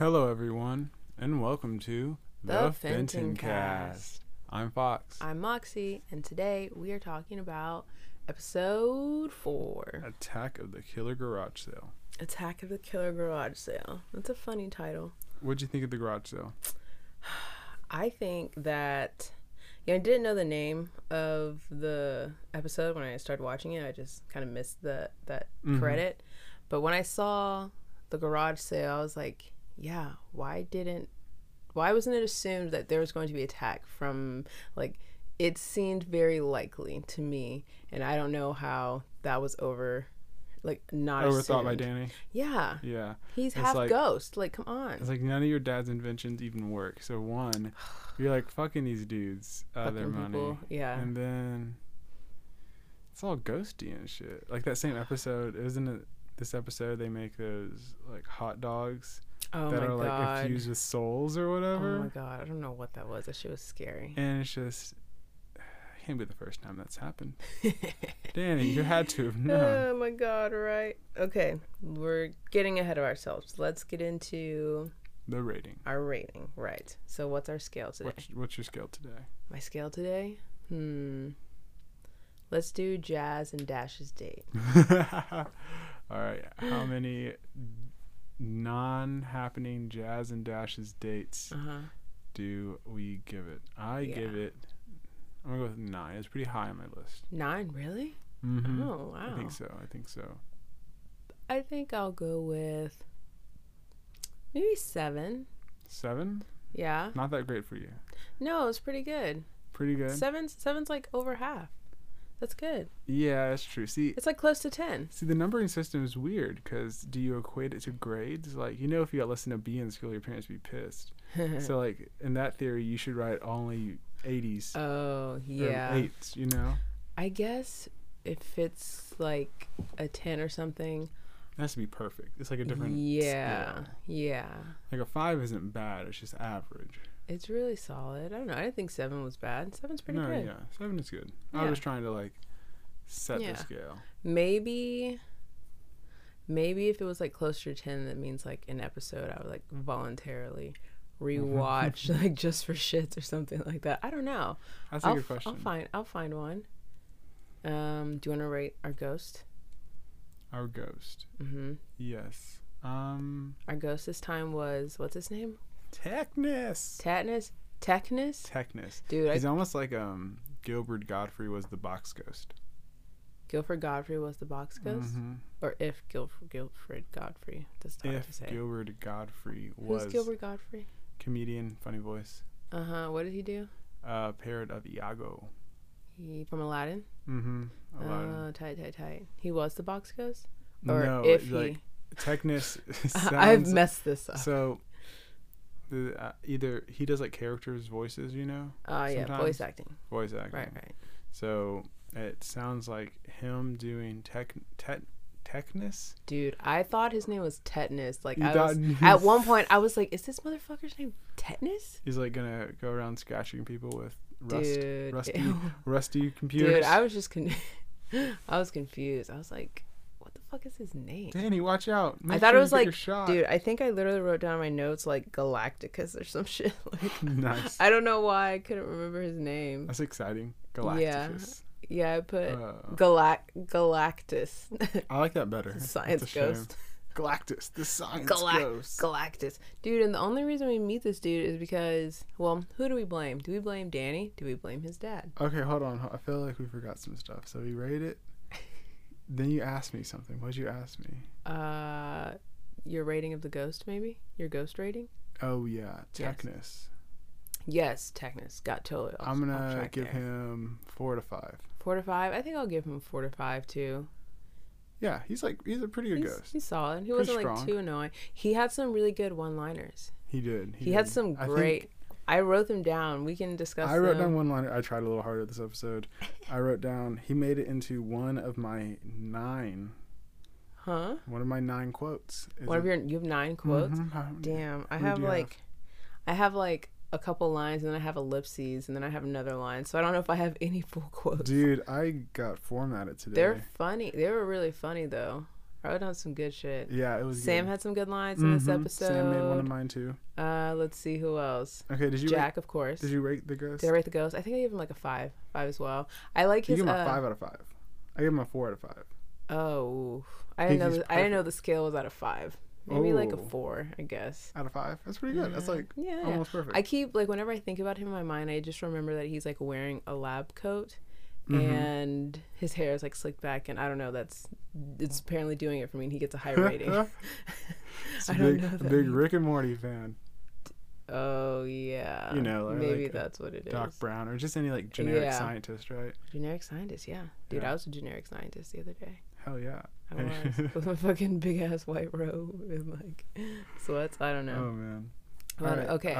Hello, everyone, and welcome to The Fenton Cast. I'm Fox. I'm Moxie, and today we are talking about episode 4. Attack of the Killer Garage Sale. Attack of the Killer Garage Sale. That's a funny title. What'd you think of the garage sale? I think that... I didn't know the name of the episode when I started watching it. I just kind of missed that credit. But when I saw the garage sale, I was like... Yeah, why wasn't it assumed that there was going to be attack from, like, it seemed very likely to me, and I don't know how that was overthought by Danny. Yeah. Yeah. He's half ghost. Like, come on. It's like none of your dad's inventions even work. So one, you're like fucking these dudes out of their money. Yeah. And then it's all ghosty and shit. Like that same episode, isn't it? This episode they make those like hot dogs. Oh that my are like god. Infused with souls or whatever. Oh my god, I don't know what that was. That shit was scary. And it's just, it can't be the first time that's happened. Danny, you had to have known. Oh my god, right. Okay, we're getting ahead of ourselves. Let's get into the rating. Our rating, right. So what's our scale today? What's your scale today? My scale today? Let's do Jazz and Dash's date. Alright, how many non-happening Jazz and Dash's dates do we give it? I'm gonna go with 9. It's pretty high on my list. 9, really? Mm-hmm. Oh wow. I think so. I think I'll go with maybe 7. 7? Yeah. Not that great for you. No, it's pretty good. Pretty good. 7's like over half. That's good. Yeah, that's true. See, it's like close to 10. See, the numbering system is weird because do you equate it to grades? Like, you know, if you got less than a B in school, your parents would be pissed. So, like, in that theory, you should write only 80s. Oh, yeah. Or 8s, you know? I guess if it's like a 10 or something. It has to be perfect. It's like a different scale. Yeah. Like a 5 isn't bad. It's just average. It's really solid. I don't know. I didn't think 7 was bad. 7's pretty good. Yeah, 7 is good. Yeah. I was trying to like set the scale. Maybe if it was like closer to 10, that means like an episode I would like voluntarily rewatch, like just for shits or something like that. I don't know. That's a good question. I'll find one. Do you want to rate our ghost? Our ghost. Mm-hmm. Yes. Our ghost this time was what's his name? Technus. Dude, he's almost like Gilbert Gottfried was the box ghost. Gilbert Gottfried was the box ghost, or if Gilbert Gottfried. That's hard to say. If Gilbert Gottfried was. Who's Gilbert Gottfried? Comedian, funny voice. What did he do? Parrot of Iago. He from Aladdin. Aladdin. Tight. He was the box ghost, or no, if he. Like, Technus. I've messed this up. So. Either he does like characters' voices, you know. Voice acting. Right. So it sounds like him doing Technus. Dude, I thought his name was Tetanus. Like at one point, I was like, "Is this motherfucker's name Tetanus?" He's like gonna go around scratching people with rusty computers. Dude, I was just confused. I was like. Fuck is his name? Danny, watch out. Make I thought sure it was like, dude, I think I literally wrote down my notes like Galacticus or some shit. Like, nice. I don't know why I couldn't remember his name. That's exciting. Galacticus. Yeah, I put Galactus. I like that better. Science ghost. Galactus, the science ghost. Galactus. Dude, and the only reason we meet this dude is because, well, who do we blame? Do we blame Danny? Do we blame his dad? Okay, hold on. I feel like we forgot some stuff. So we rate it. Then you asked me something. What'd you ask me? Your rating of the ghost, maybe? Your ghost rating? Oh, yeah. Technus. Yes, Technus. Got totally off track. I'm going to give him 4 to 5. 4 to 5? I think I'll give him 4 to 5, too. Yeah, he's a pretty good ghost. He's solid. He wasn't, like, too annoying. He had some really good one-liners. He did. He had some great... I wrote them down. We can discuss them. I wrote down one line. I tried a little harder this episode. I wrote down, he made it into one of my 9. Huh? One of my 9 quotes. You have 9 quotes? Mm-hmm. Damn. I have like a couple lines, and then I have ellipses, and then I have another line. So I don't know if I have any full quotes. Dude, I got formatted today. They were really funny, though. Wrote down some good shit. Yeah, it was Sam good. Had some good lines in this episode. Sam made one of mine too. Let's see who else. Okay, did you Jack, of course. Did you rate the ghost? Did I rate the ghost? I think I gave him like a 5 as well. I like his. You gave him a 5 out of 5. I gave him a 4 out of 5. Oh, I didn't know the scale was out of 5. Maybe like a 4, I guess. Out of 5? That's pretty good. Yeah. That's like almost perfect. I keep, like, whenever I think about him in my mind, I just remember that he's like wearing a lab coat and his hair is like slicked back. And I don't know, it's apparently doing it for me and he gets a high rating. I don't know. Big Rick and Morty fan. Oh, yeah. You know, like, maybe that's what it is. Doc Brown or just any like generic scientist, right? Generic scientist, yeah. Dude, I was a generic scientist the other day. Hell yeah. I was with my fucking big ass white robe and like sweats. I don't know. Oh man. Right. Okay.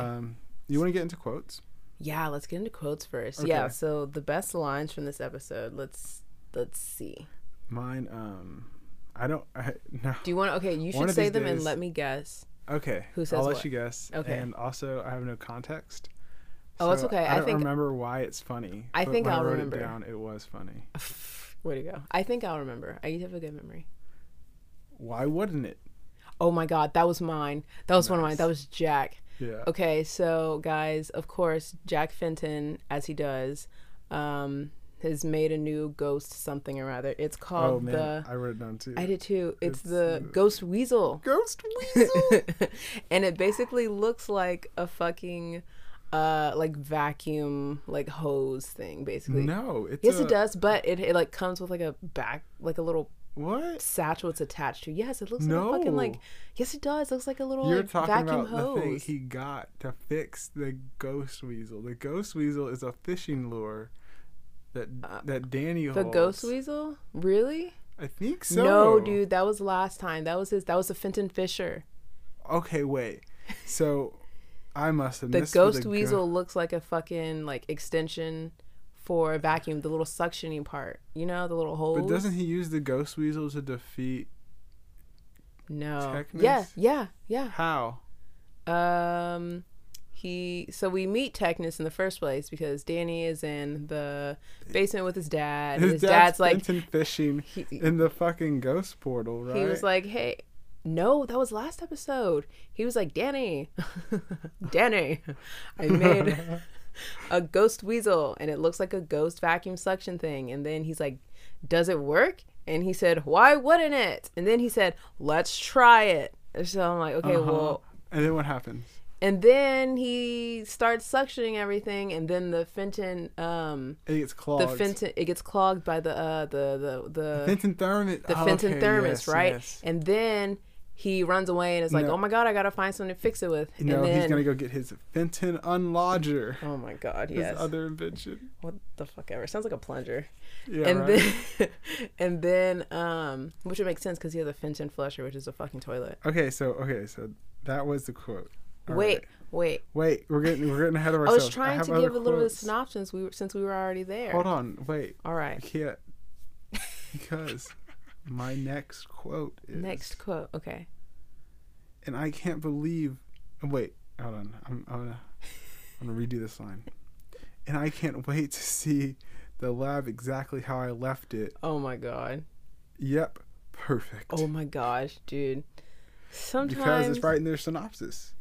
You want to get into quotes? Yeah, let's get into quotes first. Okay. Yeah, so the best lines from this episode. Let's see. Mine Do you want you should say them and let me guess. Okay. Who says I'll let you guess. Okay. And also I have no context. Oh, that's okay. I don't remember why it's funny. I think I'll remember. When I wrote it down, it was funny. Way to go. I think I'll remember. I have a good memory. Why wouldn't it? Oh my god, that was mine. That was one of mine. That was Jack. Yeah. Okay, so guys, of course, Jack Fenton, as he does, has made a new ghost something or rather. It's called I wrote it down too. I did too. It's the Ghost Weasel. Ghost Weasel. And it basically looks like a fucking like vacuum like hose thing basically. No, it's yes it does, but it like comes with like a back like a little satchel it's attached to. Yes, it looks like a fucking like yes it does. It looks like a little like, vacuum hose. You're talking about the thing he got to fix the ghost weasel. The ghost weasel is a fishing lure that Danny holds. The ghost weasel? Really? I think so. No, dude, that was last time. That was a Fenton Fisher. Okay, wait. So I must have missed the ghost weasel looks like a fucking like extension for a vacuum, the little suctioning part, you know, the little hole. But doesn't he use the ghost weasel to defeat Technus? Yeah. How? So we meet Technus in the first place because Danny is in the basement with his dad. His dad's like fishing in the fucking ghost portal, right? He was like, hey. No, that was last episode. He was like, Danny, I made a ghost weasel and it looks like a ghost vacuum suction thing. And then he's like, does it work? And he said, why wouldn't it? And then he said, let's try it. So I'm like, okay, well. And then what happens? And then he starts suctioning everything, and then the Fenton it gets clogged. It gets clogged by the Fenton thermos. The Fenton thermos, yes, right? Yes. And then he runs away and is like, oh my god, I gotta find something to fix it with. And then he's gonna go get his Fenton unlodger. Oh my god, yes. His other invention. What the fuck ever. Sounds like a plunger. Yeah, and then which would make sense because he has a Fenton flusher, which is a fucking toilet. Okay, so that was the quote. Wait! We're getting ahead of ourselves. I was trying to give a little bit of synopsis since we were already there. Hold on, wait. All right. I can't because my next quote is Okay. And I can't believe. Wait, hold on. I'm gonna redo this line. And I can't wait to see the lab exactly how I left it. Oh my god. Yep. Perfect. Oh my gosh, dude. Sometimes because it's right in their synopsis.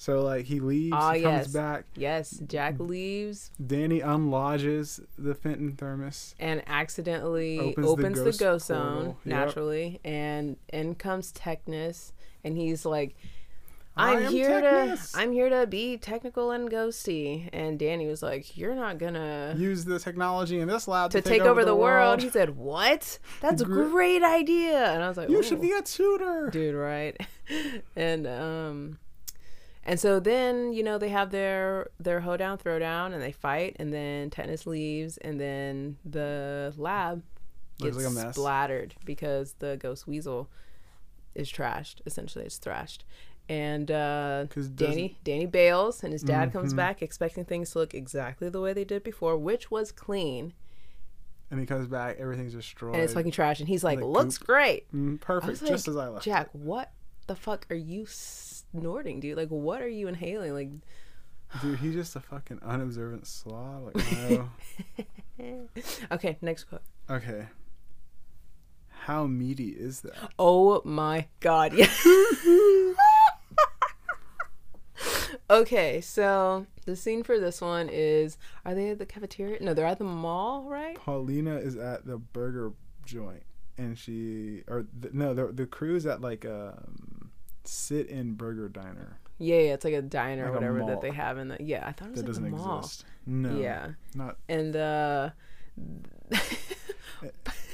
So, like, he leaves, he comes back. Yes, Jack leaves. Danny unlodges the Fenton thermos. And accidentally opens the ghost zone, naturally. And comes Technus, and he's like, I'm here to be technical and ghosty. And Danny was like, you're not going to use the technology in this lab to take over the world. He said, what? That's a great idea. And I was like, you should be a tutor. Dude, right? And so then, you know, they have their hoedown, throwdown, and they fight, and then Technus leaves, and then the lab gets like splattered because the ghost weasel is trashed. Essentially, it's thrashed. And Danny bails, and his dad comes back expecting things to look exactly the way they did before, which was clean. And he comes back, everything's destroyed. And it's fucking trash, and he's like looks great. Perfect, like, just as I left Jack, what the fuck are you snorting, dude? Like, what are you inhaling? Like, dude, he's just a fucking unobservant slob. Like, no. Okay, next quote. Okay. How meaty is that? Oh my god. Yeah. Okay, so the scene for this one is, are they at the cafeteria? No, they're at the mall, right? Paulina is at the burger joint, and she, or the crew's at like a sit-in burger diner. Yeah, it's like a diner like or whatever that they have in the, yeah, I thought it was that like a mall. That doesn't exist. No. Yeah. Not. And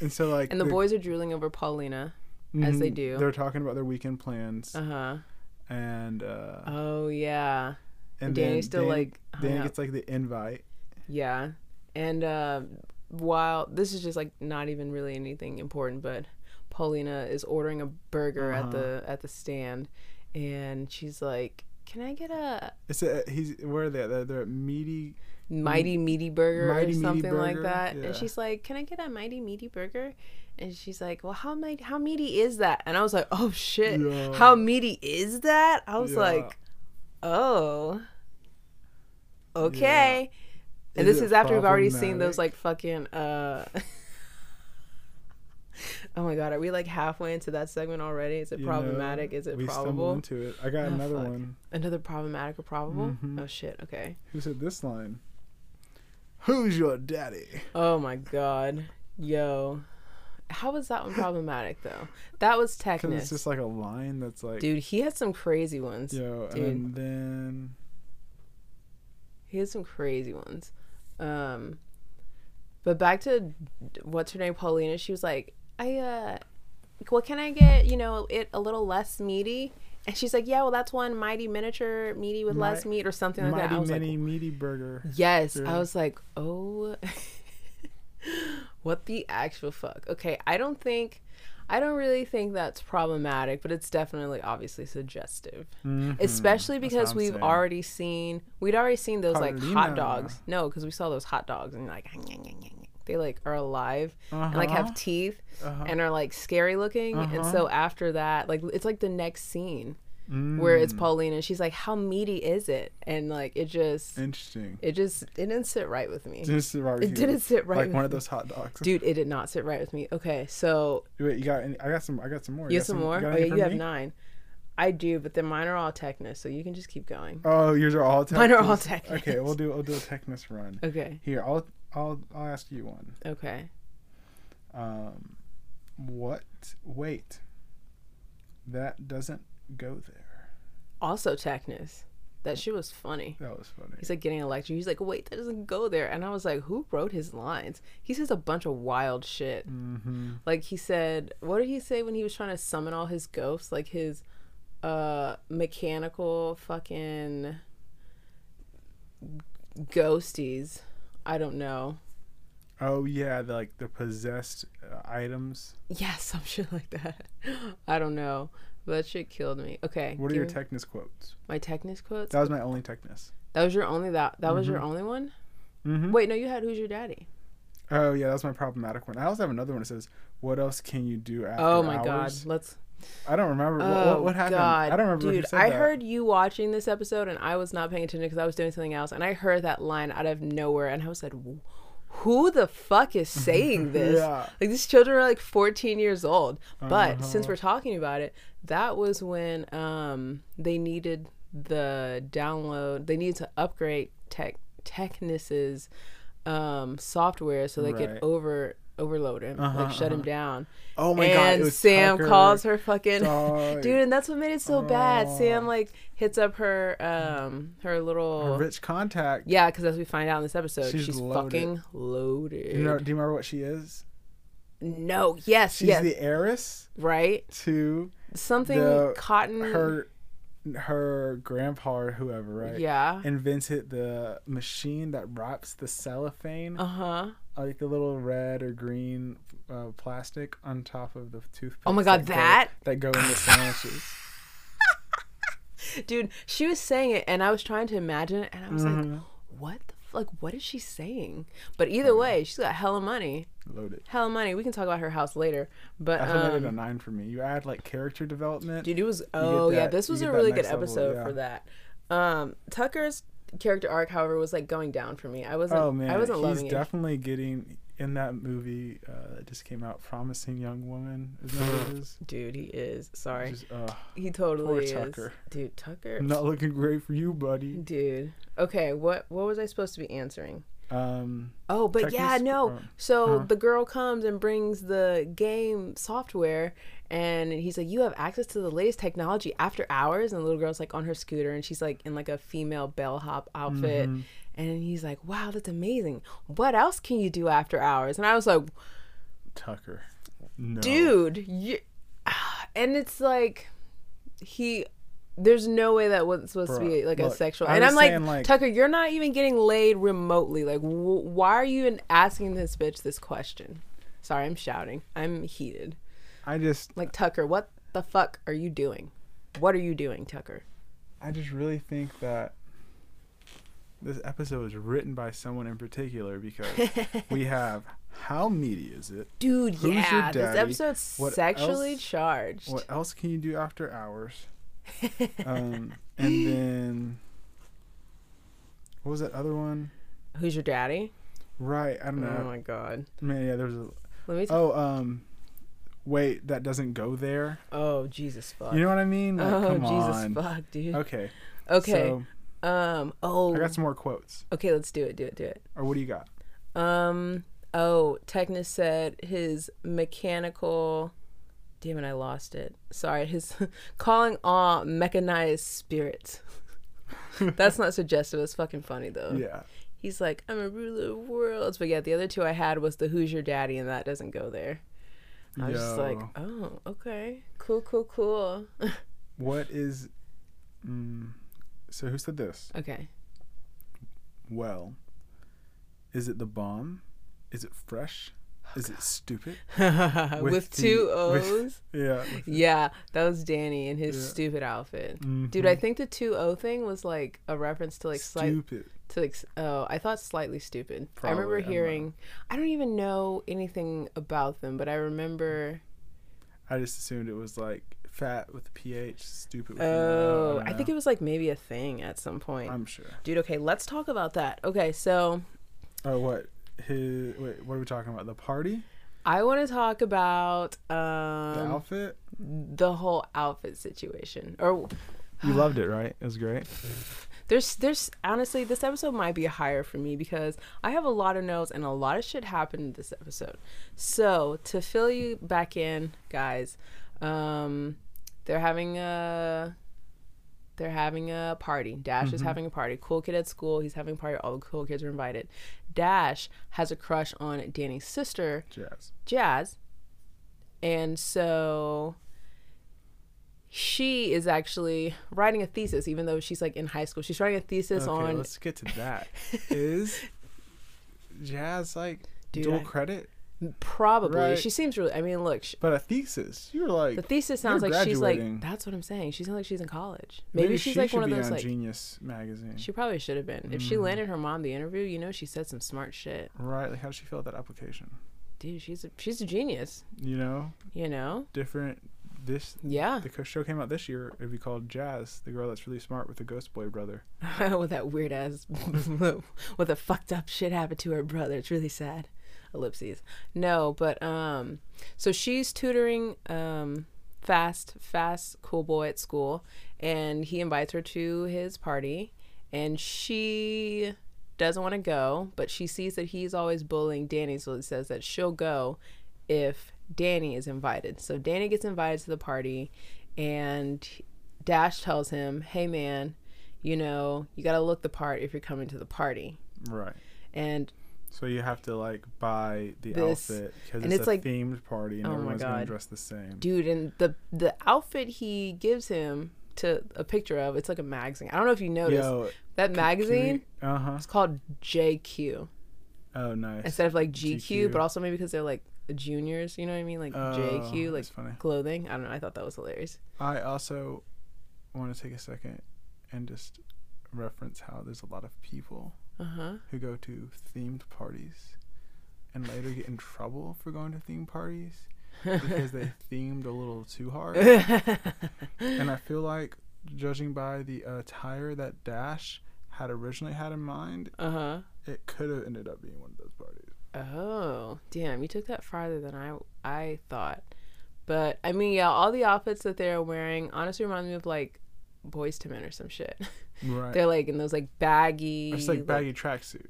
and so like, and the boys are drooling over Paulina, as they do. They're talking about their weekend plans. Uh-huh. And oh yeah, and Danny's still like, Danny gets like the invite. Yeah. And while this is just like not even really anything important, but Paulina is ordering a burger at the stand, and she's like, "Can I get a?" It's a, he's, where are they? They're at Mighty Meaty Burger or something like that. Yeah. And she's like, "Can I get a Mighty Meaty Burger?" And she's like, well, how meaty is that? And I was like, oh, shit. Yeah. How meaty is that? I was like, oh, okay. Yeah. And this is after we've already seen those, like, fucking, oh, my God. Are we, like, halfway into that segment already? Is it problematic? Is it probable? We stumbled into it. I got another one. Another problematic or probable? Mm-hmm. Oh, shit. Okay. Who said this line? Who's your daddy? Oh, my God. Yo. How was that one problematic though? That was Technus. It's just like a line that's like, dude, he had some crazy ones. Yo, dude. And then he had some crazy ones. But back to what's her name, Paulina. She was like, well, can I get it a little less meaty? And she's like, yeah, well, that's one mighty miniature meaty with less meat or something like that. Mighty mini meaty burger. Yes, I was like, oh. What the actual fuck? Okay, I don't really think that's problematic, but it's definitely obviously suggestive. Mm-hmm. Especially because we'd already seen those Paulina, like hot dogs. No, because we saw those hot dogs and like they like are alive and like have teeth and are like scary looking. And so after that, like it's like the next scene where it's Paulina. She's like, how meaty is it? And like it just interesting. It didn't sit right with me. Like one of those hot dogs. Dude, it did not sit right with me. Okay, so wait, you got any? I got some more. You have some more? Oh yeah, you have 9. I do, but then mine are all Technus, so you can just keep going. Oh, yours are all Technus. Mine are all Technus. Okay, we'll do a Technus run. Okay. Here, I'll ask you one. Okay. Wait. That doesn't go there. Also Technus. That shit was funny. That was funny. He's like getting a lecture. He's like, wait, that doesn't go there. And I was like, who wrote his lines? He says a bunch of wild shit. Mm-hmm. Like he said, what did he say when he was trying to summon all his ghosts? Like his mechanical fucking ghosties. I don't know. Oh yeah, like the possessed items. Yeah, some shit like that. I don't know. That shit killed me. Okay. What are your Technus quotes? My Technus quotes? That was my only Technus. That was your only was your only one? Mm-hmm. Wait, no, you had Who's Your Daddy? Oh yeah, that was my problematic one. I also have another one that says, what else can you do after hours? Oh my god. I don't remember what happened. God. I don't remember. Dude, I heard you watching this episode and I was not paying attention because I was doing something else, and I heard that line out of nowhere and I was like, who the fuck is saying this? Yeah. Like these children are like 14 years old. But since we're talking about it, that was when they needed the download. They needed to upgrade Technus's software so they could overload him, like shut him down. Oh my god! And Sam calls her fucking dude, and that's what made it so bad. Sam like hits up her her rich contact. Yeah, because as we find out in this episode, she's fucking loaded. Do you remember what she is? No. Yes. She's the heiress, right? To something cotton. Her grandpa or whoever, right? Yeah. Invented the machine that wraps the cellophane. Like the little red or green plastic on top of the toothpaste. Oh my god, that go in the sandwiches. Dude, she was saying it, and I was trying to imagine it, and I was like, "What the fuck? Like, what is she saying?" But either way, she's got hella money. Loaded. Hella money. We can talk about her house later, but that's another 9 for me. You add like character development. Dude, it was. Oh yeah, this was a really good episode for that. Tucker's character arc, however, was like going down for me. I wasn't loving it. He's definitely getting in that movie that just came out, Promising Young Woman. Is that what it is? Dude, he is. Sorry. Just, he totally is. Poor Tucker. Dude, Tucker. Not looking great for you, buddy. Dude. Okay, what was I supposed to be answering? Oh, but yeah, no. So the girl comes and brings the game software, and he's like, "You have access to the latest technology after hours." And the little girl's like on her scooter, and she's like in like a female bellhop outfit, and he's like, "Wow, that's amazing. What else can you do after hours?" And I was like, "Tucker, no. Dude." And it's like he. There's no way that wasn't supposed to be like a sexual. And I'm like, Tucker, you're not even getting laid remotely. Like, why are you even asking this bitch this question? Sorry, I'm shouting. I'm heated. I just like, Tucker, what the fuck are you doing? What are you doing, Tucker? I just really think that this episode was written by someone in particular because we have how meaty is it, dude? Who's your daddy? This episode's sexually charged. What else can you do after hours? And then what was that other one? Who's your daddy? Right, I don't know. Oh my god. Man, yeah, there's a. Let me. Wait, that doesn't go there. Oh Jesus fuck. You know what I mean? Like, oh Jesus fuck, dude. Okay. So, I got some more quotes. Okay, let's do it. Do it. Or what do you got? Technus said his mechanical. Damn it, I lost it. Sorry, his calling all mechanized spirits. That's not suggestive. It's fucking funny, though. Yeah. He's like, I'm a ruler of worlds. But yeah, the other two I had was the who's your daddy, and that doesn't go there. I was just like, oh, okay. Cool. What is... so who said this? Okay. Well, is it the bomb? Is it fresh? Is it stupid? with two O's? Yeah, that was Danny in his stupid outfit. Mm-hmm. Dude, I think the 2-0 thing was like a reference to like stupid. I thought slightly stupid. Probably, I remember hearing. I don't even know anything about them, but I remember. I just assumed it was like fat with a ph, stupid with I think it was like maybe a thing at some point. I'm sure. Dude, okay, let's talk about that. Okay, so. Oh, what? What are we talking about? The party? I want to talk about the outfit, the whole outfit situation. Or you loved it, right? It was great. There's honestly, this episode might be higher for me because I have a lot of notes and a lot of shit happened this episode. So to fill you back in, guys, they're having a. They're having a party. Dash is having a party. Cool kid at school. He's having a party. All the cool kids are invited. Dash has a crush on Danny's sister, Jazz. And so she is actually writing a thesis, even though she's like in high school. She's writing a thesis on... let's get to that. Is Jazz like dual credit? Probably. Right. She seems really... I mean, look... But a thesis? You're like... The thesis sounds like she's like... That's what I'm saying. She sounds like she's in college. Maybe she's like one of those like... She should be on Genius magazine. She probably should have been. If she landed her mom the interview, you know she said some smart shit. Right. Like, how did she fill out that application? Dude, she's a genius. You know? Different... This... Yeah. The show came out this year. It would be called Jazz, the girl that's really smart with the ghost boy brother. With that weird ass... with the fucked up shit happened to her brother. It's really sad. Ellipses. No, but so she's tutoring fast cool boy at school, and he invites her to his party, and she doesn't want to go, but she sees that he's always bullying Danny, so it says that she'll go if Danny is invited. So Danny gets invited to the party, and Dash tells him, hey man, you know, you gotta look the part if you're coming to the party. Right. And so you have to like buy this outfit because it's a like, themed party and everyone's going to dress the same. Dude, and the outfit he gives him to a picture of, it's like a magazine. I don't know if you noticed. That magazine it's called JQ. Oh, nice. Instead of like GQ, but also maybe because they're like juniors, you know what I mean? Like JQ, like funny. Clothing. I don't know. I thought that was hilarious. I also want to take a second and just reference how there's a lot of people who go to themed parties and later get in trouble for going to theme parties because they themed a little too hard. And I feel like, judging by the attire that Dash had originally had in mind, it could have ended up being one of those parties. Oh, damn, you took that farther than I thought. But, I mean, yeah, all the outfits that they're wearing honestly remind me of, like, Boyz II Men or some shit. Right. They're, like, in those, like, baggy... It's, like, baggy tracksuits.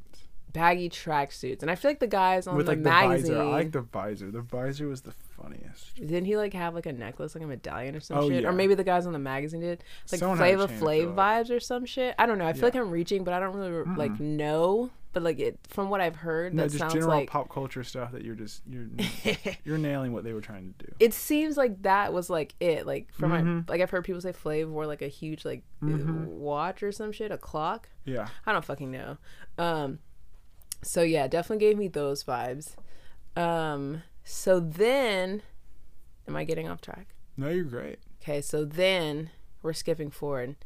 Baggy tracksuits. And I feel like the guys on the magazine... Visor. I like the visor. The visor was the funniest. Didn't he, like, have, like, a necklace, like a medallion or some shit? Yeah. Or maybe the guys on the magazine did. Like, Flavor Flav vibes or some shit? I don't know. I feel like I'm reaching, but I don't really, like, know... But like it, from what I've heard, that sounds general like pop culture stuff that you're nailing what they were trying to do. It seems like that was like it. Like from my, like I've heard people say Flav wore like a huge like watch or some shit, a clock. Yeah, I don't fucking know. So yeah, definitely gave me those vibes. So then, am I getting off track? No, you're great. Okay, so then we're skipping forward.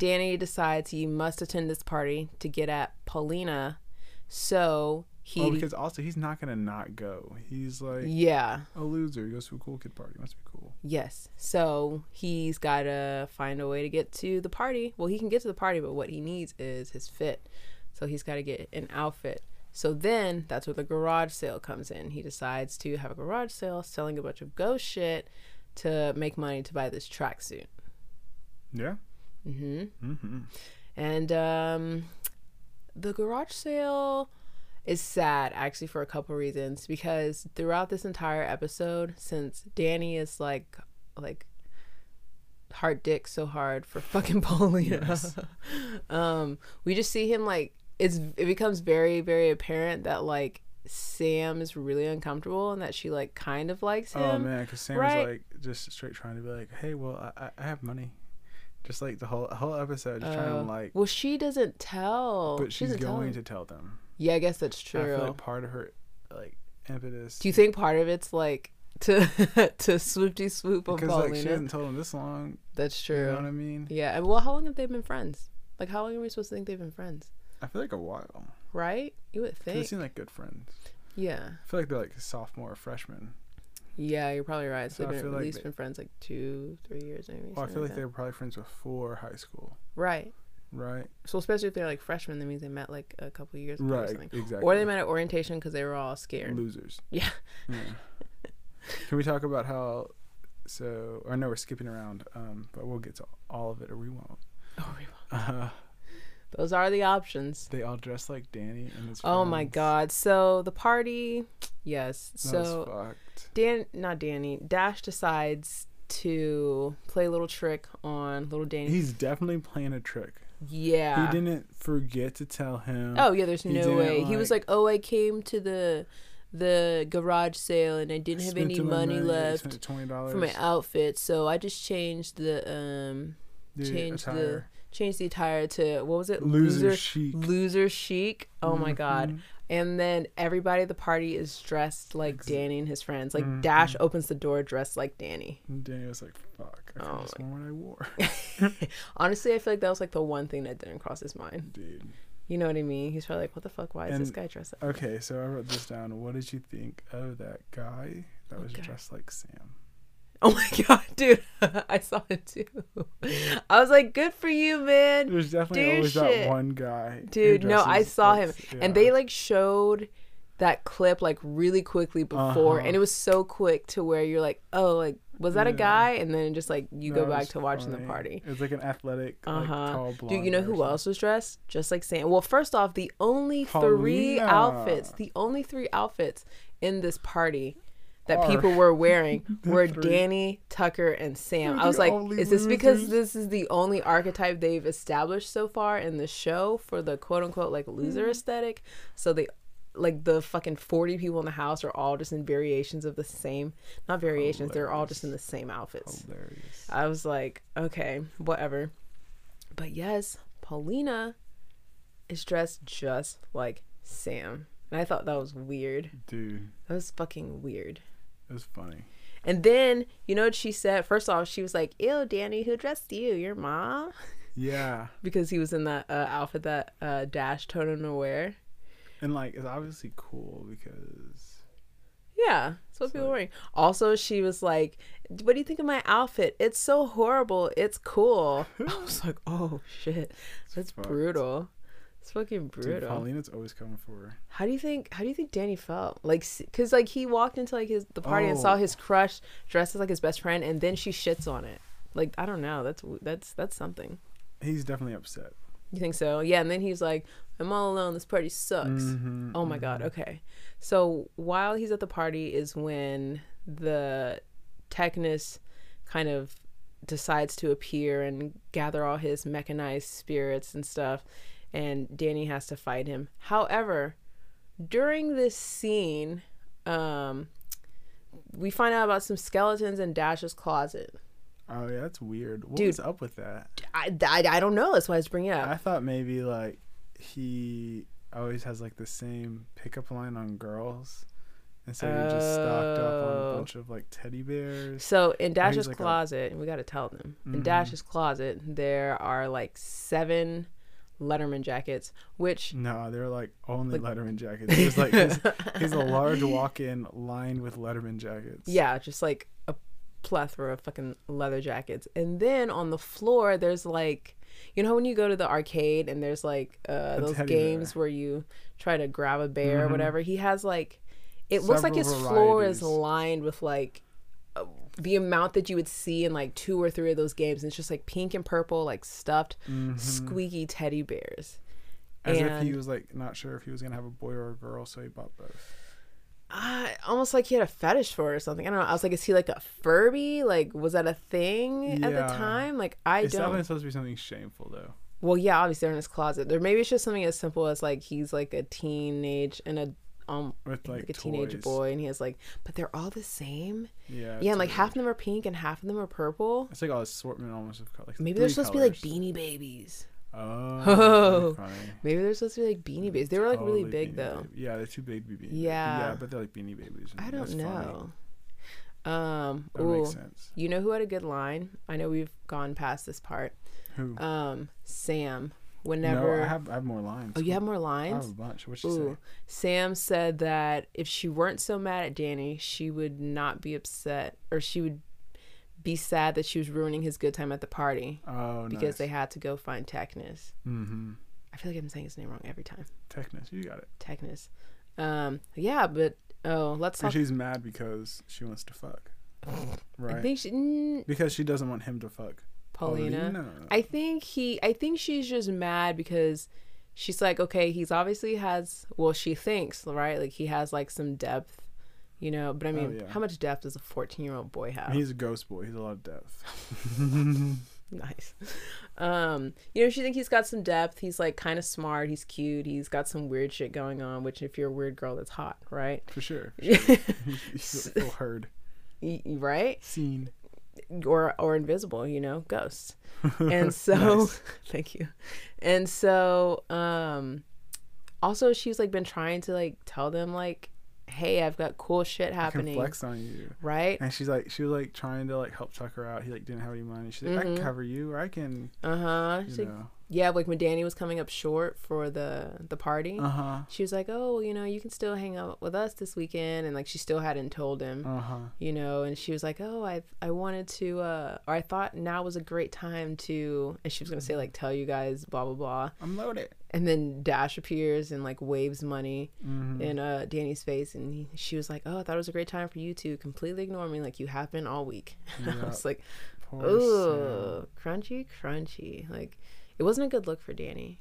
Danny decides he must attend this party to get at Paulina, so he... Oh, because also he's not going to not go. He's like... Yeah. A loser. He goes to a cool kid party. Must be cool. Yes. So he's got to find a way to get to the party. Well, he can get to the party, but what he needs is his fit. So he's got to get an outfit. So then that's where the garage sale comes in. He decides to have a garage sale selling a bunch of ghost shit to make money to buy this tracksuit. Yeah. And the garage sale is sad actually for a couple reasons, because throughout this entire episode, since Danny is like heart dick so hard for fucking Paulina, we just see him like it becomes very, very apparent that like Sam is really uncomfortable and that she like kind of likes him. Oh man, because Sam is like just straight trying to be like, hey, well I have money. Just like the whole episode, just trying to like... Well, she doesn't tell. But she's going to tell them. Yeah, I guess that's true. I feel like part of her like impetus... Do you think part of it's like to swoopty swoop on Paulina? Because like she hasn't told them this long. That's true. You know what I mean? Yeah. And, well, how long have they been friends? Like, how long are we supposed to think they've been friends? I feel like a while. Right? You would think. They seem like good friends. Yeah. I feel like they're like a sophomore or freshman. Yeah, you're probably right. So they've been at least been friends like 2-3 years maybe. Well, I feel like they were probably friends before high school. Right. Right. So especially if they're like freshmen, that means they met like a couple years ago or something. Right, exactly. Or they met at orientation because they were all scared. Losers. Yeah. Can we talk about how... So, I know we're skipping around, but we'll get to all of it or we won't. Oh, we won't. Those are the options. They all dress like Danny and his friends. Oh my god. So the party, yes. So Dash decides to play a little trick on little Danny. He's definitely playing a trick. Yeah. He didn't forget to tell him. Oh yeah, there's no way. He was like, "Oh, I came to the garage sale and I didn't have any money left for my outfit, so I just changed the attire to, what was it? Loser chic. Loser chic. Oh my god. And then everybody at the party is dressed like Danny and his friends. Like Dash opens the door dressed like Danny. And Danny was like, fuck, I forgot what I wore. Honestly, I feel like that was like the one thing that didn't cross his mind. Dude. You know what I mean? He's probably like, what the fuck? Why is this guy dressed up? Okay, so I wrote this down. What did you think of that guy that was dressed like Sam? Oh my god, dude. I saw it too. I was like, good for you, man. There's definitely always that one guy. Dude, no, I saw him. Yeah. And they like showed that clip like really quickly before and it was so quick to where you're like, oh, like was that a guy? And then just like go back to watching the party. It was like an athletic, like tall blonde. Dude, you know who else was dressed just like Sam? Well, first off, the only three outfits in this party that people were wearing were Danny, Tucker, and Sam. I was like, is this because this is the only archetype they've established so far in the show for the quote-unquote like loser aesthetic? So they like the fucking 40 people in the house are all just in variations of the same, not variations, they're all just in the same outfits. Hilarious. I was like, okay, whatever. But yes, Paulina is dressed just like Sam. And I thought that was weird. Dude. That was fucking weird. It was funny. And then, you know what she said? First off, she was like, ew, Danny, who dressed you? Your mom? Yeah. Because he was in that outfit that Dash told him to wear. And, like, it's obviously cool because... Yeah, that's what people were wearing. Also, she was like, what do you think of my outfit? It's so horrible. It's cool. I was like, oh, shit. That's brutal. It's fucking brutal. Dude, Paulina's always coming for her. How do you think Danny felt? Like, cause like he walked into like the party and saw his crush dressed as like his best friend, and then she shits on it. Like, I don't know. That's something. He's definitely upset. You think so? Yeah. And then he's like, I'm all alone. This party sucks. Mm-hmm, oh my God. Okay. So while he's at the party is when the Technus kind of decides to appear and gather all his mechanized spirits and stuff, and Danny has to fight him. However, during this scene, we find out about some skeletons in Dash's closet. Oh yeah, that's weird. What's up with that? I don't know. That's why I was bringing it up. I thought maybe like he always has like the same pickup line on girls, and so he just stocked up on a bunch of like teddy bears. So in Dash's closet, and we got to tell them, in Dash's closet there are like 7 Letterman jackets, which they're like only Letterman jackets. It's like he's a large walk-in lined with Letterman jackets. Yeah, just like a plethora of fucking leather jackets. And then on the floor there's like, you know when you go to the arcade and there's like those games where you try to grab a bear or whatever, he has like looks like his floor is lined with like the amount that you would see in like 2 or 3 of those games, and it's just like pink and purple like stuffed squeaky teddy bears, as if he was like not sure if he was gonna have a boy or a girl, so he bought both. Almost like he had a fetish for it or something. I don't know. I was like, is he like a Furby? Like, was that a thing at the time? Like, it's definitely supposed to be something shameful, though. Well, yeah, obviously they're in his closet. There maybe it's just something as simple as like he's like a teenage and a with like a teenage boy, and he has like, but they're all the same. Yeah, and like half of them are pink and half of them are purple. It's like all assortment almost of colors. Like, maybe they're supposed to be like Beanie Babies. Oh, maybe they're supposed to be like Beanie Babies. They were like really big though. Yeah, they're too big to be Beanie Babies. Yeah, but they're like Beanie Babies. I don't know. That makes sense. You know who had a good line? I know we've gone past this part. Who? Sam. Whenever I have more lines. Oh, you have more lines? I have a bunch. What'd she say? Sam said that if she weren't so mad at Danny, she would not be upset, or she would be sad that she was ruining his good time at the party. Oh, because they had to go find Technus. I feel like I'm saying his name wrong every time. Technus, you got it. Technus. Yeah, but let's talk. And she's mad because she wants to fuck, right? I think because she doesn't want him to fuck Paulina. I think she's just mad because she's like, okay, he's obviously has, well, she thinks, right? Like he has like some depth. You know, but I mean, how much depth does a 14-year-old boy have? He's a ghost boy. He's a lot of depth. Nice. You know, she thinks he's got some depth. He's like kind of smart. He's cute. He's got some weird shit going on, which if you're a weird girl, that's hot, right? For sure. You're heard. Right? Seen. Or invisible, you know, ghosts. And so, nice. Thank you. And so, also she's like been trying to like tell them like, hey, I've got cool shit happening. I can flex on you, right? And she was like trying to like help tuck her out. He like didn't have any money. She's like, I can cover you, or I can. She's like, yeah, like when Danny was coming up short for the party. She was like, oh, you know, you can still hang out with us this weekend, and like she still hadn't told him. You know, and she was like, oh, I wanted to, or I thought now was a great time to, and she was gonna say like, tell you guys, blah blah blah. I'm loaded. And then Dash appears and like waves money in Danny's face, and she was like, oh, I thought it was a great time for you to completely ignore me like you have been all week. I was like, oh, crunchy. Like, it wasn't a good look for Danny.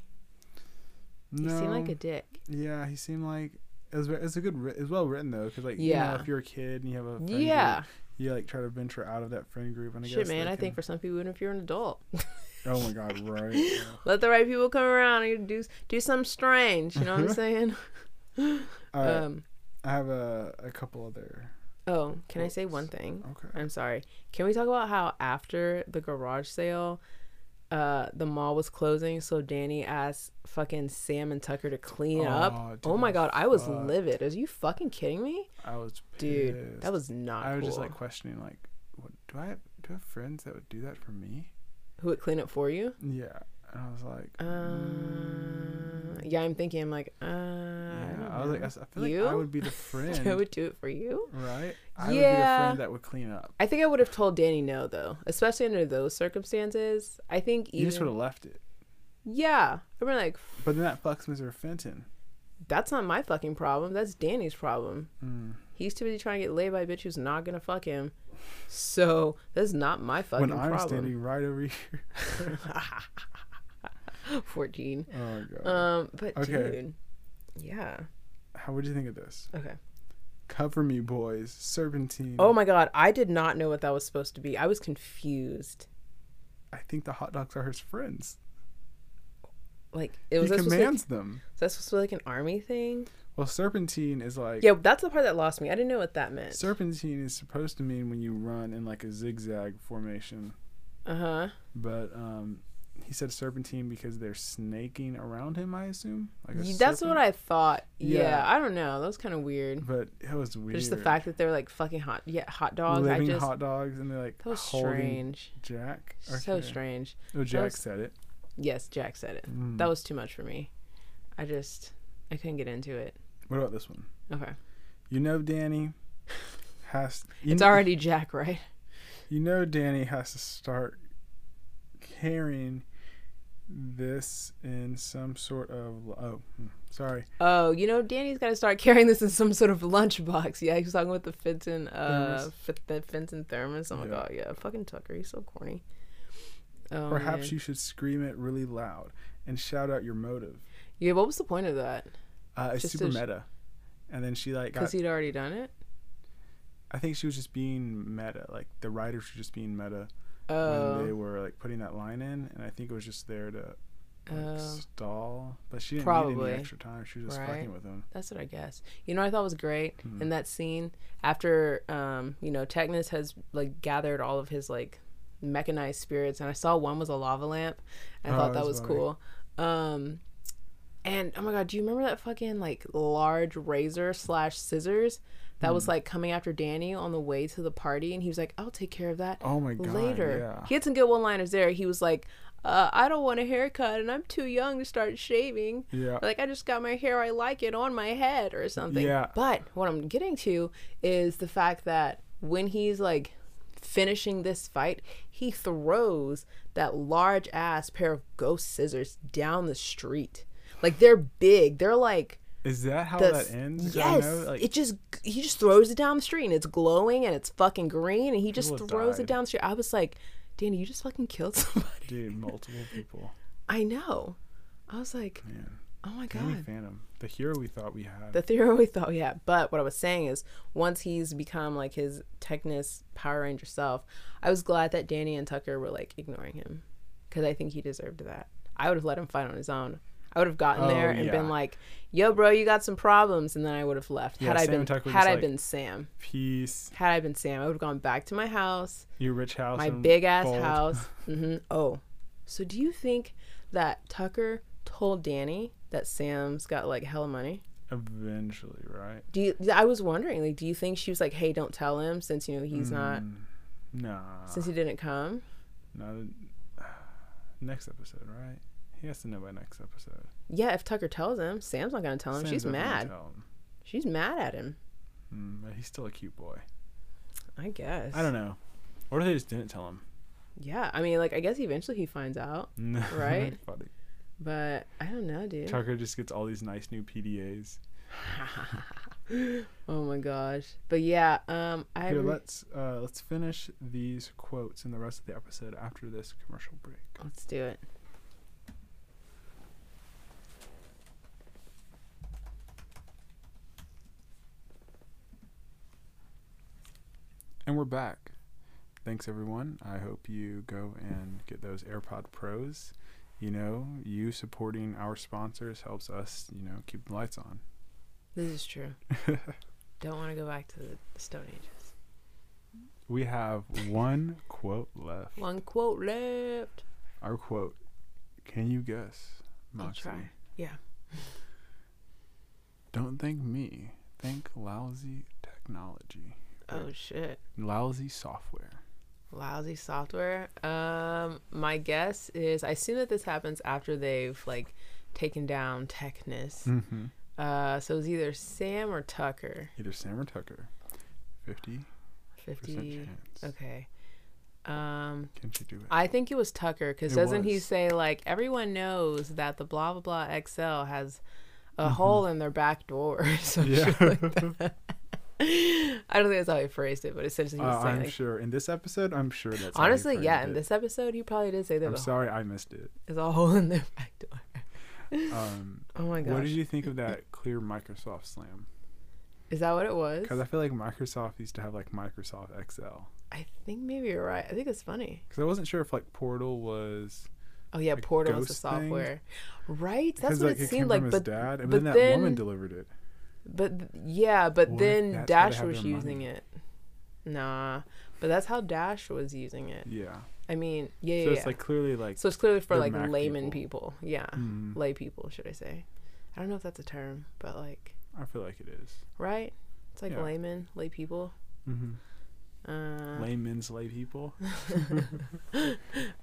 No. He seemed like a dick. Yeah, he seemed like, it's well written though, because like, you know, if you're a kid and you have a friend group, you like try to venture out of that friend group. And I guess, man, I think for some people, even if you're an adult. Oh my God, right. Yeah. Let the right people come around and do something strange, you know what I'm saying? I have a couple other. Oh, can I say one thing? Okay. I'm sorry. Can we talk about how after the garage sale, the mall was closing, so Danny asked fucking Sam and Tucker to clean up. Dude, oh my God, I was livid. Are you fucking kidding me? I was pissed. Dude, that was not cool. I was just like questioning like, what, do I have friends that would do that for me? Who would clean up for you? Yeah. And I was like, yeah, I feel like I would be the friend. I would do it for you. Right? I would be the friend that would clean up. I think I would have told Danny no, though. Especially under those circumstances. I think you just would have left it. Yeah. I've been like... But then that fucks Mr. Fenton. That's not my fucking problem. That's Danny's problem. Mm. He's too busy trying to get laid by a bitch who's not gonna fuck him. So that's not my fucking problem. When I'm standing right over here. 14. Oh god. But okay. Dude. Yeah. How would you think of this? Okay. Cover Me Boys, Serpentine. Oh my god, I did not know what that was supposed to be. I was confused. I think the hot dogs are his friends. Like it was. He commands them. Is that supposed to be like an army thing? Well, serpentine is like. Yeah, that's the part that lost me. I didn't know what that meant. Serpentine is supposed to mean when you run in like a zigzag formation. Uh huh. But he said serpentine because they're snaking around him. I assume. Like that's what I thought. Yeah, I don't know. That was kind of weird. But it was weird. But just the fact that they're like fucking hot dogs. Living hot dogs, and they're like. That was strange. Jack. Okay. So strange. Oh, Jack said it. Yes, Jack said it. Mm. That was too much for me. I couldn't get into it. What about this one? Okay. You know Danny has... It's already Jack, right? You know Danny has to start carrying this in some sort of... Oh, sorry. Oh, you know Danny's got to start carrying this in some sort of lunchbox. Yeah, he was talking about the Fenton, Fenton thermos. Oh my god, yeah. Fucking Tucker, he's so corny. Oh, perhaps man. You should scream it really loud and shout out your motive. Yeah, what was the point of that? It's super meta. And then she like... Because he'd already done it? I think she was just being meta. Like the writers were just being meta when they were like putting that line in. And I think it was just there to like, stall. But she didn't need any extra time. She was just fucking with him. That's what I guess. You know what I thought was great in that scene? After, Technus has like gathered all of his like... mechanized spirits, and I saw one was a lava lamp, and I thought that was cool. And oh my god, do you remember that fucking like large razor / scissors that was like coming after Danny on the way to the party, and he was like, I'll take care of that later. Yeah. He had some good one-liners there. He was like, I don't want a haircut and I'm too young to start shaving. Yeah. Like, I just got my hair, I like it on my head or something. Yeah. But what I'm getting to is the fact that when he's like finishing this fight, he throws that large ass pair of ghost scissors down the street. Like, they're big. They're like... Is that how that ends? Yes. Like, he just throws it down the street, and it's glowing and it's fucking green, and he just throws it down the street. I was like, Danny, you just fucking killed somebody. Dude, multiple people. I know. I was like, man. Oh my god. Danny Phantom. The hero we thought we had. But what I was saying is, once he's become like his Technus Power Ranger self, I was glad that Danny and Tucker were like ignoring him, because I think he deserved that. I would have let him fight on his own. I would have gotten there and been like, yo bro, you got some problems, and then I would have left. Yeah, Had I been Sam, I would have gone back to my house. Your rich house. My big ass house. Mm-hmm. Oh. So do you think that Tucker told Danny that Sam's got like hella money eventually, right? I was wondering, like, do you think she was like, hey, don't tell him, since you know he's not... Nah, since he didn't come? No, next episode, right? He has to know by next episode. Yeah, if Tucker tells him, Sam's not gonna tell him. She's mad. She's mad at him. But he's still a cute boy, I guess. I don't know. Or they just didn't tell him. Yeah, I mean, like, I guess eventually he finds out, right? Funny. But I don't know, dude. Tucker just gets all these nice new PDAs. Oh my gosh. But yeah, Here, let's finish these quotes in the rest of the episode after this commercial break. Let's do it. And we're back. Thanks everyone. I hope you go and get those AirPod Pros. You know, you supporting our sponsors helps us, you know, keep the lights on. This is true. Don't want to go back to the Stone Ages. We have one quote left. Our quote. Can you guess, Moxie? I'll try. Yeah. Don't thank me. Thank lousy technology. Oh, shit. Lousy software. My guess is, I assume that this happens after they've like taken down Technus. Mm-hmm. So it's either Sam or Tucker. 50% chance. Okay. Can she do it? I think it was Tucker, because doesn't he say, like, everyone knows that the blah, blah, blah XL has a hole in their back door or some shit like that. I don't think that's how he phrased it, but essentially he was saying, like, sure. In this episode, I'm sure that's honestly, how he phrased it. In this episode, he probably did say that. I'm sorry, I missed it. There's a hole in their back door. Oh my gosh. What did you think of that clear Microsoft slam? Is that what it was? Because I feel like Microsoft used to have, like, Microsoft XL. I think maybe you're right. I think it's funny. Because I wasn't sure if, like, Portal was... Oh, yeah, Portal was the software. Thing. Right? That's what it seemed like. Because, it came from his dad, and then that woman delivered it. But then Dash was using it. Nah. But that's how Dash was using it. Yeah. I mean, yeah. So it's, like, clearly, like... So it's clearly for, like, layman people. Yeah. Mm-hmm. Lay people, should I say. I don't know if that's a term, but, like... I feel like it is. Right? It's like laymen, lay people. Mm-hmm. Laymen's lay people.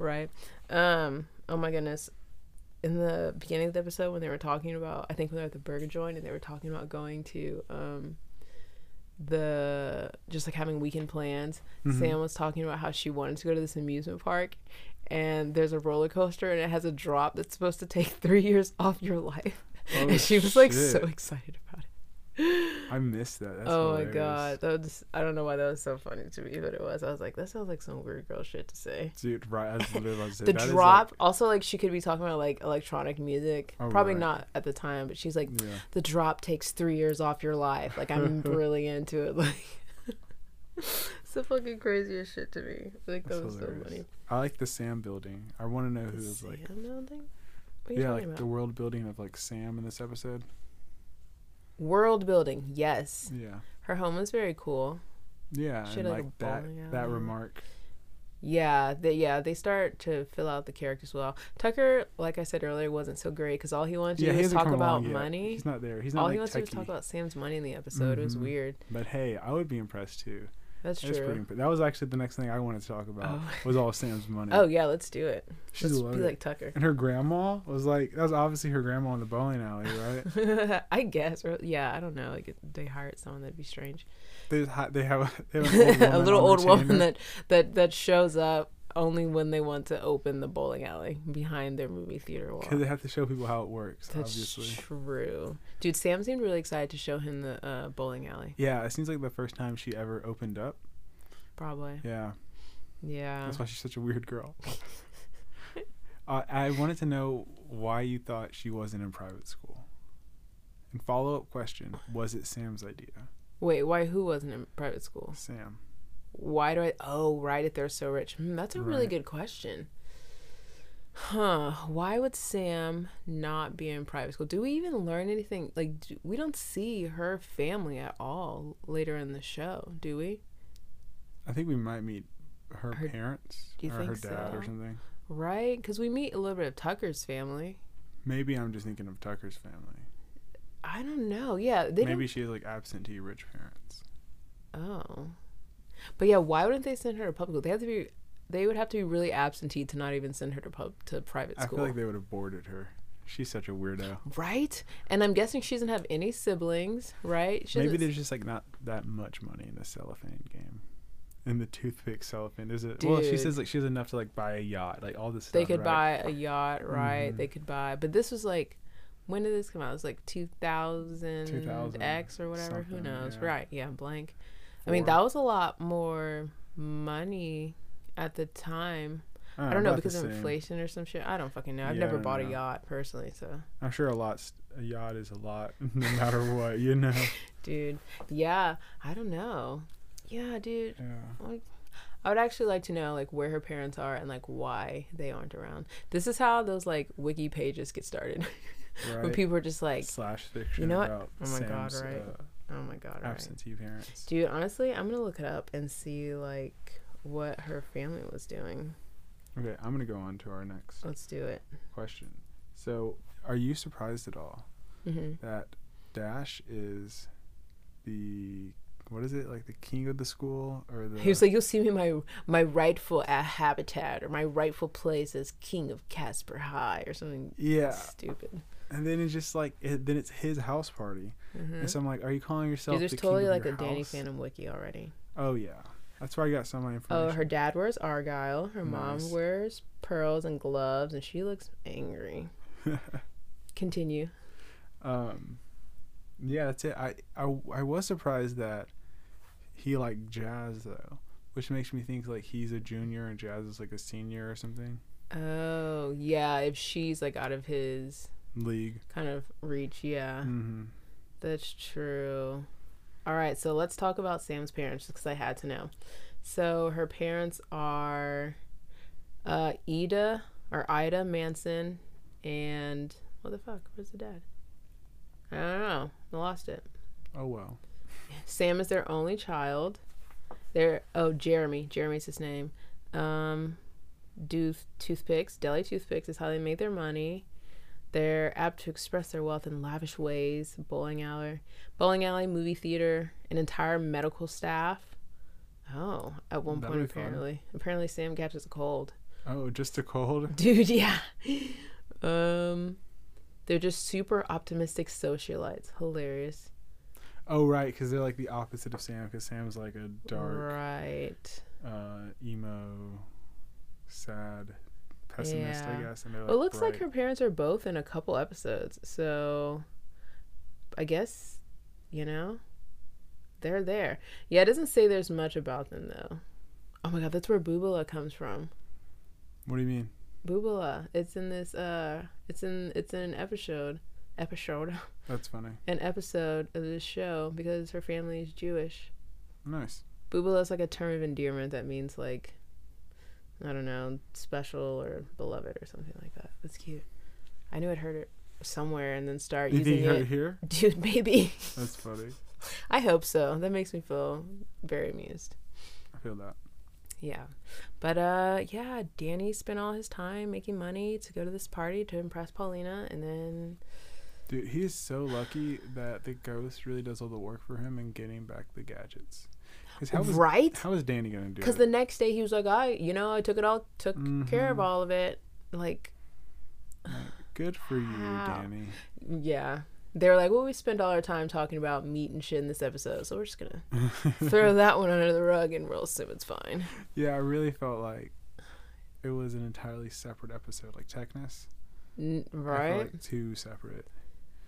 Right. Oh my goodness. In the beginning of the episode when they were talking about, I think when they were at the burger joint and they were talking about going to just like having weekend plans, Sam was talking about how she wanted to go to this amusement park and there's a roller coaster and it has a drop that's supposed to take 3 years off your life. Oh, and she was like so excited about it. I missed that. That's hilarious. My god, that was, I don't know why that was so funny to me, but it was. I was like, that sounds like some weird girl shit to say. Dude, right? I was literally about to say that drop. Like, also, like, she could be talking about, like, electronic music. Oh, probably not at the time, but she's like, the drop takes 3 years off your life. Like, I'm really into it. Like, it's the fucking craziest shit to me. Like, that was hilarious. So funny. I like the Sam building. I want to know who was like Sam building. Yeah, like about? The world building of, like, Sam in this episode. World building, yes. Yeah. Her home was very cool. Yeah, she had, like that remark. Yeah, they start to fill out the characters well. Tucker, like I said earlier, wasn't so great because all he wanted to do was talk about money. He's not there. He's not all he wanted to do was talk about Sam's money in the episode. It was weird. But hey, I would be impressed too. That's true. That was actually the next thing I wanted to talk about was all Sam's money. Oh yeah, let's do it. Let's be like Tucker. And her grandma was like, that was obviously her grandma in the bowling alley, right? I guess. Or, yeah, I don't know. Like they hired someone, that'd be strange. They have a little old woman that shows up only when they want to open the bowling alley behind their movie theater wall. Because they have to show people how it works, obviously. That's true. Dude, Sam seemed really excited to show him the bowling alley. Yeah, it seems like the first time she ever opened up. Probably. Yeah. Yeah. That's why she's such a weird girl. I wanted to know why you thought she wasn't in private school. And follow-up question, was it Sam's idea? Wait, who wasn't in private school? Sam. Why do I... Oh, right, if they're so rich. That's a really good question. Huh. Why would Sam not be in private school? Do we even learn anything? Like, we don't see her family at all later in the show, do we? I think we might meet her parents or her dad or something. Right? Because we meet a little bit of Tucker's family. Maybe I'm just thinking of Tucker's family. I don't know. Yeah. Maybe she has, like, absentee rich parents. Oh. But yeah, why wouldn't they send her to public school? They would have to be really absentee to not even send her to private school. I feel like they would have boarded her. She's such a weirdo, right? And I'm guessing she doesn't have any siblings, right? Maybe there's just, like, not that much money in the cellophane game, in the toothpick cellophane. Well, she says, like, she has enough to, like, buy a yacht, like all this stuff. They could buy a yacht, right? They could buy, but this was like. When did this come out? It was like 2000 X or whatever. Who knows? Yeah. Right? Yeah, blank. I mean, that was a lot more money at the time. I don't know, because of inflation or some shit. I don't fucking know. I've never bought a yacht personally, so. I'm sure a yacht is a lot no matter what, you know. Dude. Yeah. I don't know. Yeah, dude. Yeah. Like, I would actually like to know, like, where her parents are and, like, why they aren't around. This is how those, like, wiki pages get started. Right. When people are just like. Slash fiction. You know what? About oh my Sam's, God, right. Oh my god, absentee parents. Dude, honestly, I'm gonna look it up and see, like, what her family was doing. Okay, I'm gonna go on to our next. Let's do it. Question. So, are you surprised at all that Dash is the, what is it, like, the king of the school? Or the? He was like, you'll see me in my rightful habitat or my rightful place as king of Casper High or something stupid. And then it's just like, then it's his house party. And so I'm like, are you calling yourself the king of your house? There's totally like a Danny Phantom wiki already. Oh, yeah. That's where I got some of my information. Oh, her dad wears Argyle. Her mom wears pearls and gloves, and she looks angry. Continue. Yeah, that's it. I was surprised that he liked jazz, though, which makes me think, like, he's a junior and Jazz is, like, a senior or something. Oh, yeah, if she's, like, out of his... league. Kind of reach, yeah. Mm-hmm. That's true. All right, so let's talk about Sam's parents, because I had to know. So her parents are Ida Manson and... What the fuck? Where's the dad? I don't know. I lost it. Oh, well. Sam is their only child. Jeremy's his name. Do toothpicks, deli toothpicks is how they make their money. They're apt to express their wealth in lavish ways. Bowling alley, movie theater, an entire medical staff. Oh, at one point apparently Sam catches a cold. Oh, just a cold, dude. Yeah. They're just super optimistic socialites. Hilarious. Oh, right, because they're, like, the opposite of Sam, because Sam's, like, a dark... Right. Emo, sad, pessimist, yeah. I guess. And, like, well, it looks bright. Like her parents are both in a couple episodes, so I guess, you know, they're there. Yeah, it doesn't say there's much about them, though. Oh, my God, that's where Boobala comes from. What do you mean? Boobala. It's in this, it's in an episode. That's funny. An episode of this show, because her family is Jewish. Nice. Boobala is like a term of endearment that means, like, I don't know, special or beloved or something like that. That's cute. I knew I'd heard it somewhere and then start using it. Did you hear it here? Dude, maybe. That's funny. I hope so. That makes me feel very amused. I feel that. Yeah. But, yeah, Danny spent all his time making money to go to this party to impress Paulina, and then... Dude, he is so lucky that the ghost really does all the work for him in getting back the gadgets. How is Danny going to do it? Because the next day he was like, I took it all, care of all of it. Like, good for you, Danny. Yeah. They were like, well, we spent all our time talking about meat and shit in this episode, so we're just going to throw that one under the rug and roll sim. It's fine. Yeah, I really felt like it was an entirely separate episode, like Technus. Right? I felt like two separate.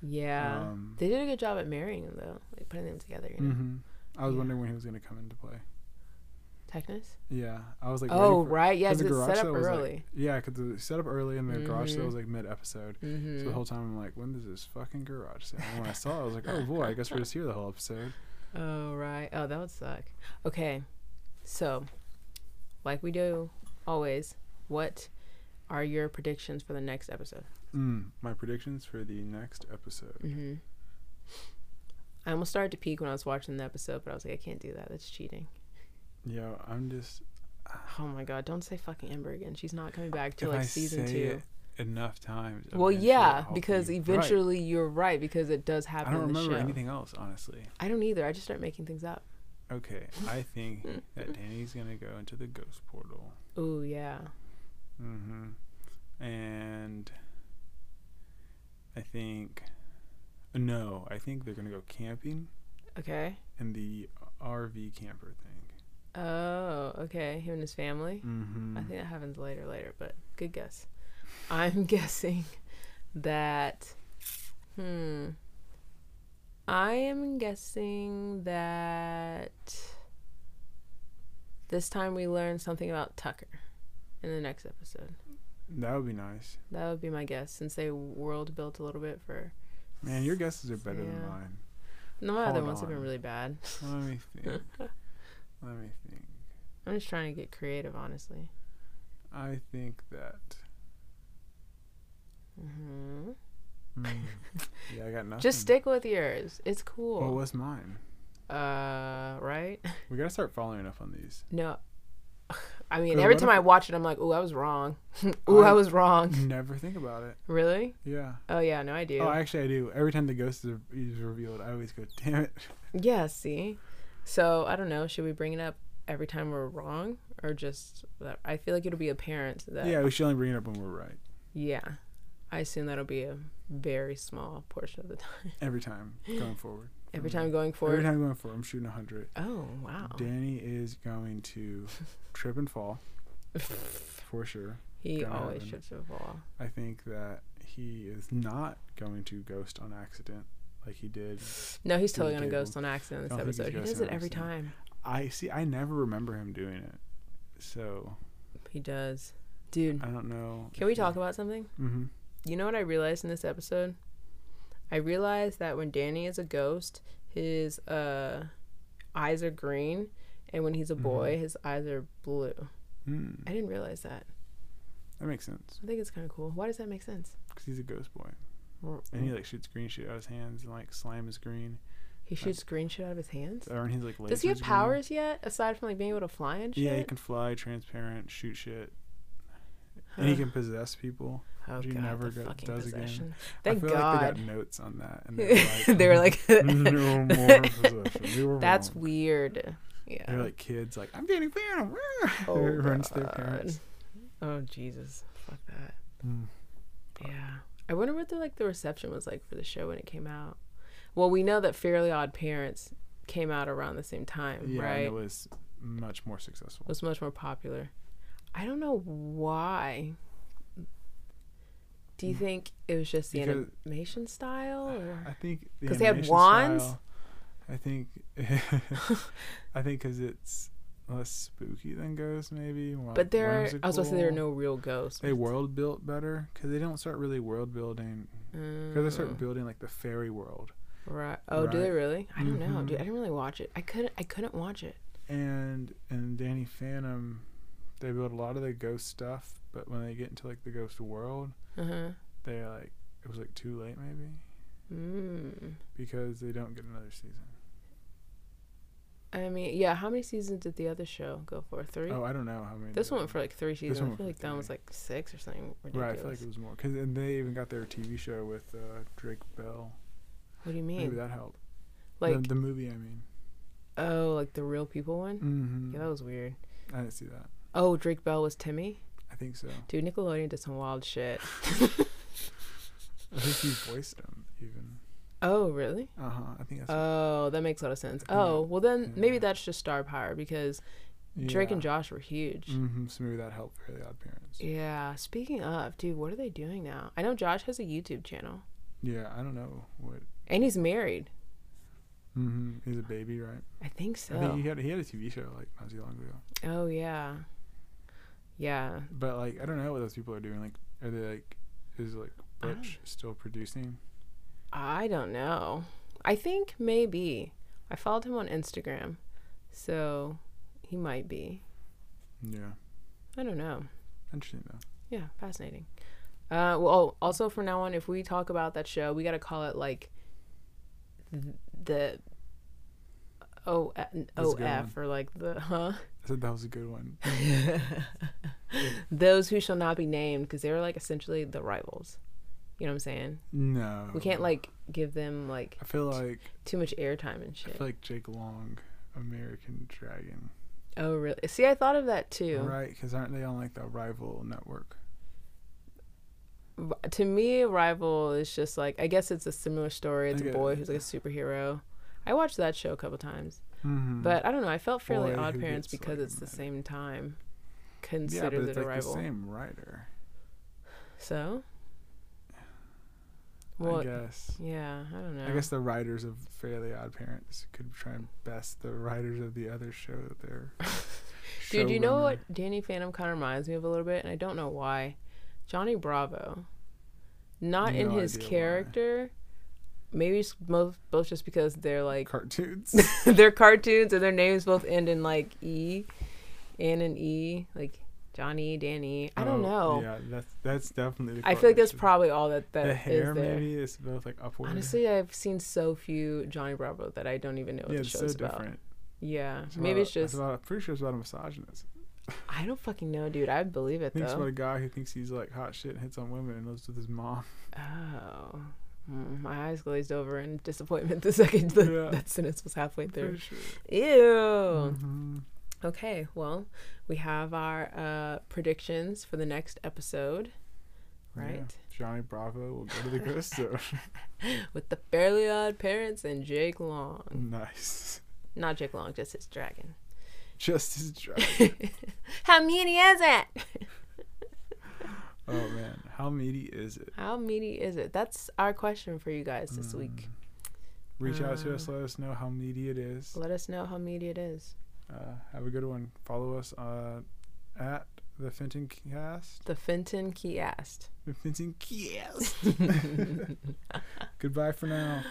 Yeah, they did a good job at marrying him, though, like putting them together. You know, I was wondering when he was going to come into play. Technus. Yeah, I was like, oh right, yeah, because it's set up early. Like, yeah, because it's set up early in the garage sale was like mid-episode, so the whole time I'm like, when does this fucking garage sale? And when I saw it, I was like, oh boy, I guess we're just here the whole episode. Oh right, oh that would suck. Okay, so like we do always, what are your predictions for the next episode? My predictions for the next episode. I almost started to peek when I was watching the episode, but I was like, I can't do that. That's cheating. Yo, I'm just... oh, my God. Don't say fucking Ember again. She's not coming back till, like, season 2. Enough times. Well, yeah, because eventually you're right, because it does happen in the show. I don't remember anything else, honestly. I don't either. I just start making things up. Okay. I think that Danny's going to go into the ghost portal. Oh, yeah. And... I think they're going to go camping. Okay. And the RV camper thing. Oh, okay. Him and his family? I think that happens later, but good guess. I'm guessing that... I am guessing that this time we learn something about Tucker in the next episode. That would be nice. That would be my guess, since they world built a little bit for... Man, your guesses are better than mine. No, my other ones have been really bad. Let me think. I'm just trying to get creative, honestly. I think that... Yeah, I got nothing. Just stick with yours. It's cool. Well, what's mine? Right? We gotta start following up on these. No. I mean, every time I watch it, I'm like, ooh, I was wrong. Ooh, I was wrong. Never think about it. Really? Yeah. Oh, yeah, no, I do. Oh, actually, I do. Every time the ghost is revealed, I always go, damn it. Yeah, see? So, I don't know. Should we bring it up every time we're wrong? Or just, I feel like it'll be apparent that... Yeah, we should only bring it up when we're right. Yeah. I assume that'll be a very small portion of the time. Every time, going forward. Every time going for Every time going for I'm shooting 100. Oh, wow. Danny is going to trip and fall. For sure. He always trips and falls. I think that he is not going to ghost on accident like he did. No, he's totally going to ghost on accident this episode. He does it every time. I see. I never remember him doing it. So. He does. Dude. I don't know. Can we talk about something? Mm-hmm. You know what I realized in this episode? I realized that when Danny is a ghost, his eyes are green, and when he's a boy, his eyes are blue. Mm. I didn't realize that. That makes sense. I think it's kind of cool. Why does that make sense? Because he's a ghost boy. And he, like, shoots green shit out of his hands, and, like, slime is green. He shoots green shit out of his hands? Or, and he's, like, does he have powers yet, aside from, like, being able to fly and shit? Yeah, he can fly, transparent, shoot shit. And he can possess people. Oh, God, never does possession. Again. Thank God. I feel like they got notes on that. And they were like, no more possession. We were That's wrong. Weird. Yeah. They're like kids, like, I'm getting banned. Oh, it runs their parents. Oh, Jesus. Fuck that. Mm. Yeah. I wonder what the reception was like for the show when it came out. Well, we know that Fairly Odd Parents came out around the same time, yeah, right? Yeah, it was much more successful. It was much more popular. I don't know why. Do you think it was just the animation style? Or? I think because they had wands. Style, I think. I think because it's less spooky than ghosts, maybe. But I was going to say there are no real ghosts. They world built better because they don't start really world building. Because they start building like the fairy world. Right. Oh, right? Do they really? I don't know, dude. I didn't really watch it. I couldn't watch it. And Danny Phantom, they build a lot of the ghost stuff, but when they get into like the ghost world. They like it was like too late maybe because they don't get another season. I mean, yeah, how many seasons did the other show go for? 3? Oh, I don't know how many. This one went for like 3 seasons. I feel like that one was like 6 or something ridiculous. Right, I feel like it was more because they even got their TV show with Drake Bell. What do you mean? Maybe that helped. Like the movie, I mean. Oh, like the Real People one. Yeah, that was weird. I didn't see that. Oh, Drake Bell was Timmy. I think so. Dude, Nickelodeon did some wild shit. I think he voiced him, even. Oh, really? I think that's that makes a lot of sense. Oh, well then, maybe that's just star power, because Drake and Josh were huge. So maybe that helped Fairly Odd Parents. Yeah, speaking of, dude, what are they doing now? I know Josh has a YouTube channel. Yeah, I don't know what... And he's married. He's a baby, right? I think so. I think he had a TV show, like, not too long ago. Oh, yeah. Yeah, but like I don't know what those people are doing. Like, are they like, is like Butch still producing? I don't know. I think maybe I followed him on Instagram, so he might be. Yeah. I don't know. Interesting though. Yeah, fascinating. Well, also from now on, if we talk about that show, we gotta call it like the OF or like the I said that was a good one. Those who shall not be named, because they were like essentially the rivals. You know what I'm saying? No, we can't like give them like. I feel like too much airtime and shit. I feel like Jake Long, American Dragon. Oh really? See, I thought of that too. Right? Because aren't they on like the rival network? To me, rival is just like, I guess it's a similar story. It's a boy who's like a superhero. I watched that show a couple times. But I don't know. I felt Fairly Odd Parents because it's the same time. Considered but it's like rival. The same writer. So? Well, I guess. Yeah, I don't know. I guess the writers of Fairly Odd Parents could try and best the writers of the other show that they're. Dude, you know what Danny Phantom kind of reminds me of a little bit, and I don't know why. Johnny Bravo. Not in his character. Why. Maybe it's both just because they're like cartoons. They're cartoons and their names both end in like E and an E, like Johnny, Danny. I don't know. Yeah, that's definitely the I feel like that's probably all that the hair is there. Maybe is both like upward. Honestly, I've seen so few Johnny Bravo that I don't even know what the show's so about. Different. Yeah. It's maybe about, it's just I'm pretty sure it's about a misogynist. I don't fucking know, dude. I believe it though. It's about a guy who thinks he's like hot shit and hits on women and lives with his mom. Oh, my eyes glazed over in disappointment the second that sentence was halfway through. Sure. Ew. Okay, well, we have our predictions for the next episode. right? Yeah. Johnny Bravo will go to the ghost zone. With the Fairly Odd Parents and Jake Long. Nice. Not Jake Long, just his dragon. Just his dragon. How meaty is it? Oh, man. How meaty is it? How meaty is it? That's our question for you guys this week. Reach out to us. Let us know how meaty it is. Let us know how meaty it is. Have a good one. Follow us at The Fenton Cast. The Fenton Cast. The Fenton Cast. Goodbye for now.